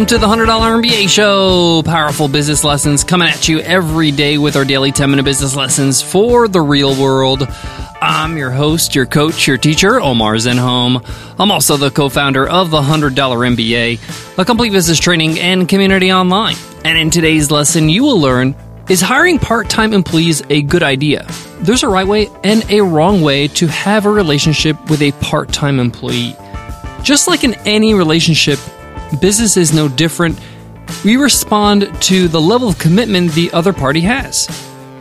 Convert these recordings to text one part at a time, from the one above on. Welcome to the $100 MBA Show. Powerful business lessons coming at you every day with our daily 10-minute business lessons for the real world. I'm your host, your coach, your teacher, Omar Zenhom. I'm also the co-founder of the $100 MBA, a complete business training and community online. And in today's lesson, you will learn, is hiring part-time employees a good idea? There's a right way and a wrong way to have a relationship with a part-time employee. Just like in any relationship, business is no different. We respond to the level of commitment the other party has.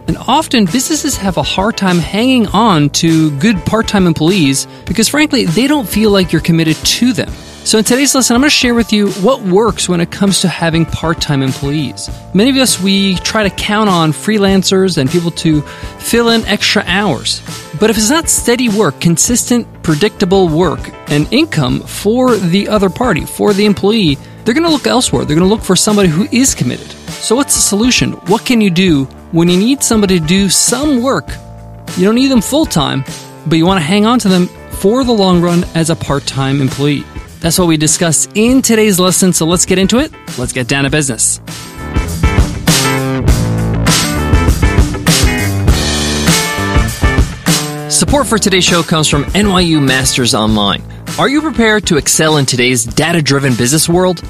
And often, businesses have a hard time hanging on to good part-time employees because, frankly, they don't feel like you're committed to them. So in today's lesson, I'm going to share with you what works when it comes to having part-time employees. Many of us, we try to count on freelancers and people to fill in extra hours. But if it's not steady work, consistent, predictable work and income for the other party, for the employee, they're going to look elsewhere. They're going to look for somebody who is committed. So what's the solution? What can you do when you need somebody to do some work? You don't need them full-time, but you want to hang on to them for the long run as a part-time employee. That's what we discussed in today's lesson, so let's get into it. Let's get down to business. Support for today's show comes from NYU Masters Online. Are you prepared to excel in today's data-driven business world?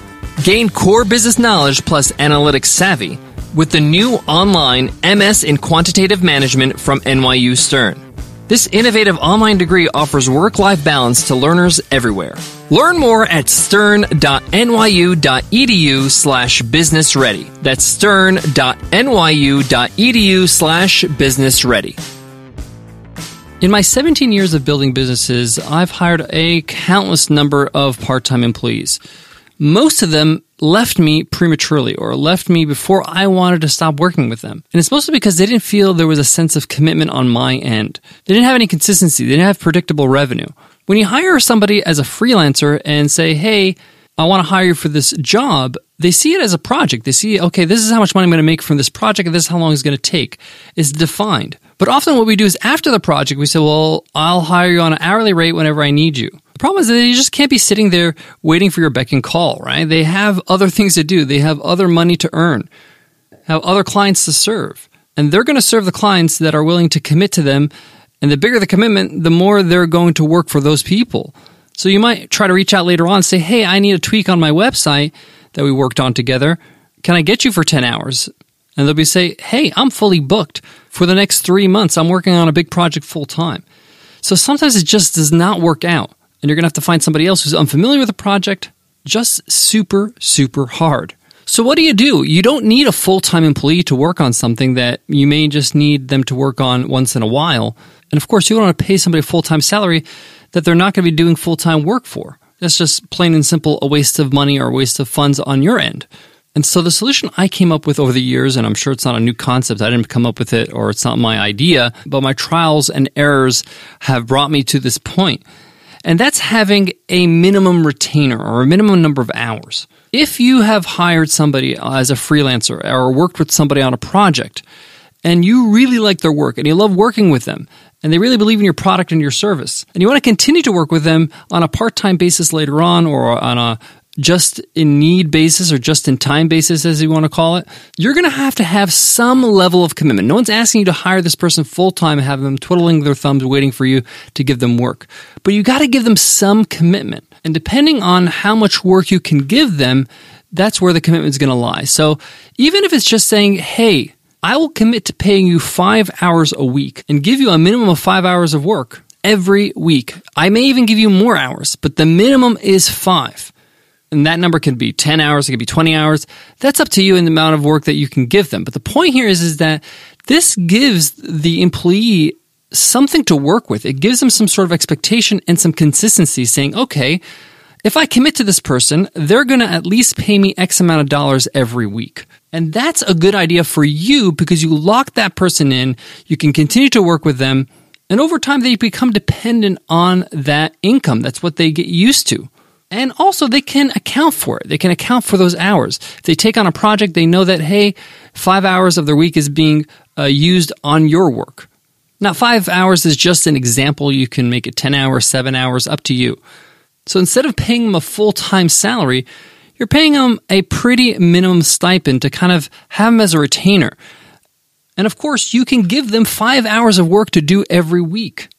Gain core business knowledge plus analytics savvy with the new online MS in Quantitative Management from NYU Stern. This innovative online degree offers work-life balance to learners everywhere. Learn more at stern.nyu.edu/business-ready. That's stern.nyu.edu/business-ready. In my 17 years of building businesses, I've hired a countless number of part-time employees. Most of them left me prematurely or left me before I wanted to stop working with them. And it's mostly because they didn't feel there was a sense of commitment on my end. They didn't have any consistency. They didn't have predictable revenue. When you hire somebody as a freelancer and say, hey, I want to hire you for this job, they see it as a project. They see, okay, this is how much money I'm going to make from this project and this is how long it's going to take. It's defined. But often what we do is after the project, we say, well, I'll hire you on an hourly rate whenever I need you. Problem is that you just can't be sitting there waiting for your beck and call, right? They have other things to do. They have other money to earn, have other clients to serve. And they're going to serve the clients that are willing to commit to them. And the bigger the commitment, the more they're going to work for those people. So you might try to reach out later on and say, hey, I need a tweak on my website that we worked on together. Can I get you for 10 hours? And they'll be say, hey, I'm fully booked for the next 3 months. I'm working on a big project full time. So sometimes it just does not work out. And you're going to have to find somebody else who's unfamiliar with the project, just super, super hard. So what do? You don't need a full-time employee to work on something that you may just need them to work on once in a while. And of course, you don't want to pay somebody a full-time salary that they're not going to be doing full-time work for. That's just plain and simple a waste of money or a waste of funds on your end. And so the solution I came up with over the years, and I'm sure it's not a new concept, I didn't come up with it or it's not my idea, but my trials and errors have brought me to this point. And that's having a minimum retainer or a minimum number of hours. If you have hired somebody as a freelancer or worked with somebody on a project and you really like their work and you love working with them and they really believe in your product and your service and you want to continue to work with them on a part-time basis later on or on a just-in-need basis or just-in-time basis, as you want to call it, you're going to have some level of commitment. No one's asking you to hire this person full-time and have them twiddling their thumbs waiting for you to give them work. But you got to give them some commitment. And depending on how much work you can give them, that's where the commitment is going to lie. So even if it's just saying, hey, I will commit to paying you 5 hours a week and give you a minimum of 5 hours of work every week. I may even give you more hours, but the minimum is 5. And that number could be 10 hours, it could be 20 hours. That's up to you and the amount of work that you can give them. But the point here is that this gives the employee something to work with. It gives them some sort of expectation and some consistency saying, okay, if I commit to this person, they're going to at least pay me X amount of dollars every week. And that's a good idea for you because you lock that person in, you can continue to work with them, and over time they become dependent on that income. That's what they get used to. And also, they can account for it. They can account for those hours. If they take on a project, they know that, hey, 5 hours of their week is being used on your work. Now, 5 hours is just an example. You can make it 10 hours, 7 hours, up to you. So instead of paying them a full-time salary, you're paying them a pretty minimum stipend to kind of have them as a retainer. And of course, you can give them 5 hours of work to do every week.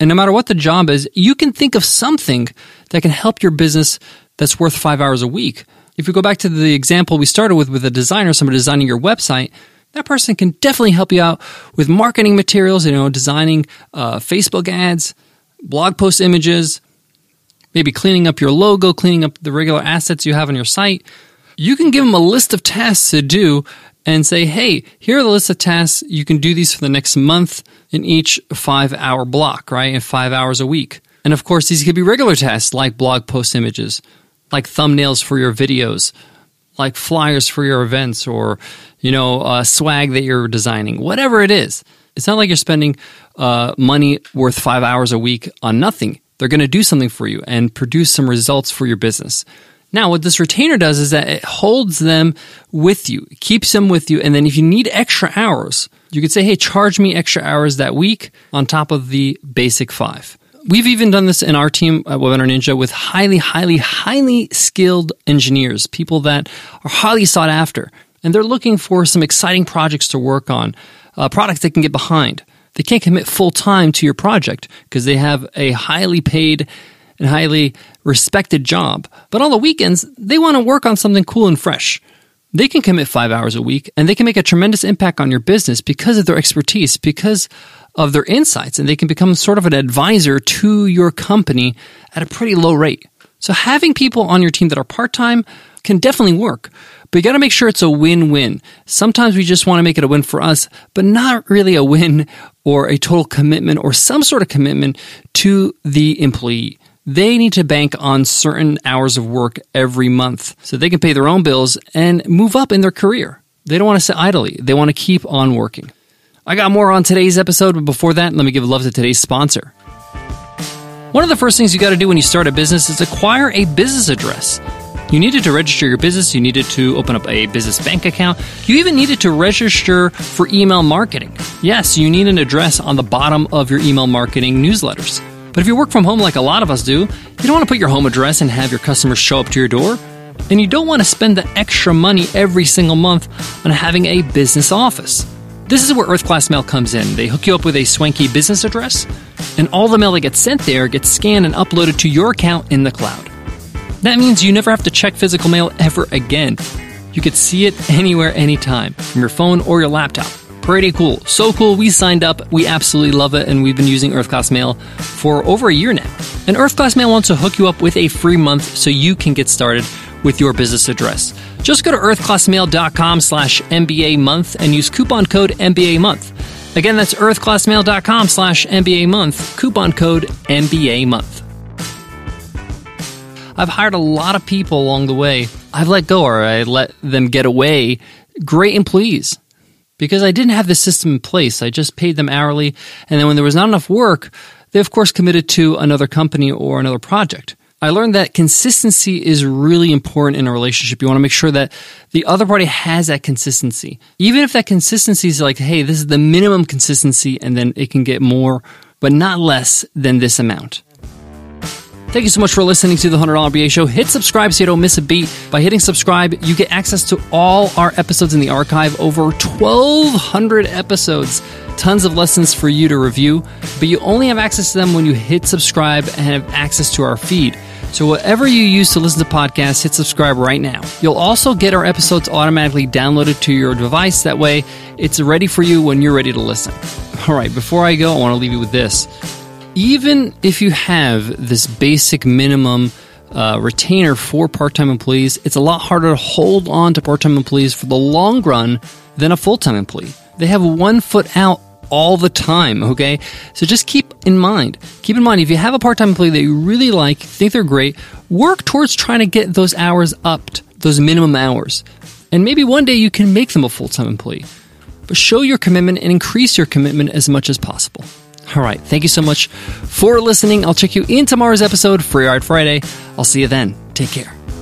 And no matter what the job is, you can think of something that can help your business that's worth 5 hours a week. If you go back to the example we started with a designer, somebody designing your website, that person can definitely help you out with marketing materials, designing Facebook ads, blog post images, maybe cleaning up your logo, cleaning up the regular assets you have on your site. You can give them a list of tasks to do and say, hey, here are the list of tasks. You can do these for the next month in each 5 hour block, right? And 5 hours a week. And of course, these could be regular tasks like blog post images, like thumbnails for your videos, like flyers for your events or, swag that you're designing, whatever it is. It's not like you're spending money worth 5 hours a week on nothing. They're going to do something for you and produce some results for your business. Now, what this retainer does is that it holds them with you, keeps them with you. And then if you need extra hours, you could say, hey, charge me extra hours that week on top of the basic 5. We've even done this in our team at Webinar Ninja with highly skilled engineers, people that are highly sought after. And they're looking for some exciting projects to work on, products they can get behind. They can't commit full-time to your project because they have a highly paid and highly respected job. But on the weekends, they want to work on something cool and fresh. They can commit 5 hours a week, and they can make a tremendous impact on your business because of their expertise, because of their insights, and they can become sort of an advisor to your company at a pretty low rate. So having people on your team that are part-time can definitely work, but you got to make sure it's a win-win. Sometimes we just want to make it a win for us, but not really a win or a total commitment or some sort of commitment to the employee. They need to bank on certain hours of work every month so they can pay their own bills and move up in their career. They don't want to sit idly. They want to keep on working. I got more on today's episode, but before that, let me give love to today's sponsor. One of the first things you got to do when you start a business is acquire a business address. You needed to register your business. You needed to open up a business bank account. You even needed to register for email marketing. Yes, you need an address on the bottom of your email marketing newsletters. But if you work from home like a lot of us do, you don't want to put your home address and have your customers show up to your door. And you don't want to spend the extra money every single month on having a business office. This is where EarthClass Mail comes in. They hook you up with a swanky business address, and all the mail that gets sent there gets scanned and uploaded to your account in the cloud. That means you never have to check physical mail ever again. You could see it anywhere, anytime, from your phone or your laptop. Pretty cool. So cool. We signed up. We absolutely love it. And we've been using EarthClass Mail for over a year now. And EarthClass Mail wants to hook you up with a free month so you can get started with your business address. Just go to earthclassmail.com/MBA month and use coupon code MBA month. Again, that's earthclassmail.com/MBA month, coupon code MBA month. I've hired a lot of people along the way. I've let go or I let them get away. Great employees. Because I didn't have the system in place. I just paid them hourly. And then when there was not enough work, they, of course, committed to another company or another project. I learned that consistency is really important in a relationship. You want to make sure that the other party has that consistency. Even if that consistency is like, hey, this is the minimum consistency, and then it can get more, but not less than this amount. Thank you so much for listening to The $100 MBA Show. Hit subscribe so you don't miss a beat. By hitting subscribe, you get access to all our episodes in the archive, over 1,200 episodes, tons of lessons for you to review, but you only have access to them when you hit subscribe and have access to our feed. So whatever you use to listen to podcasts, hit subscribe right now. You'll also get our episodes automatically downloaded to your device. That way, it's ready for you when you're ready to listen. All right, before I go, I want to leave you with this. Even if you have this basic minimum retainer for part-time employees, it's a lot harder to hold on to part-time employees for the long run than a full-time employee. They have one foot out all the time, okay? So just keep in mind, if you have a part-time employee that you really like, think they're great, work towards trying to get those hours upped, those minimum hours. And maybe one day you can make them a full-time employee. But show your commitment and increase your commitment as much as possible. All right. Thank you so much for listening. I'll check you in tomorrow's episode, Free Art Friday. I'll see you then. Take care.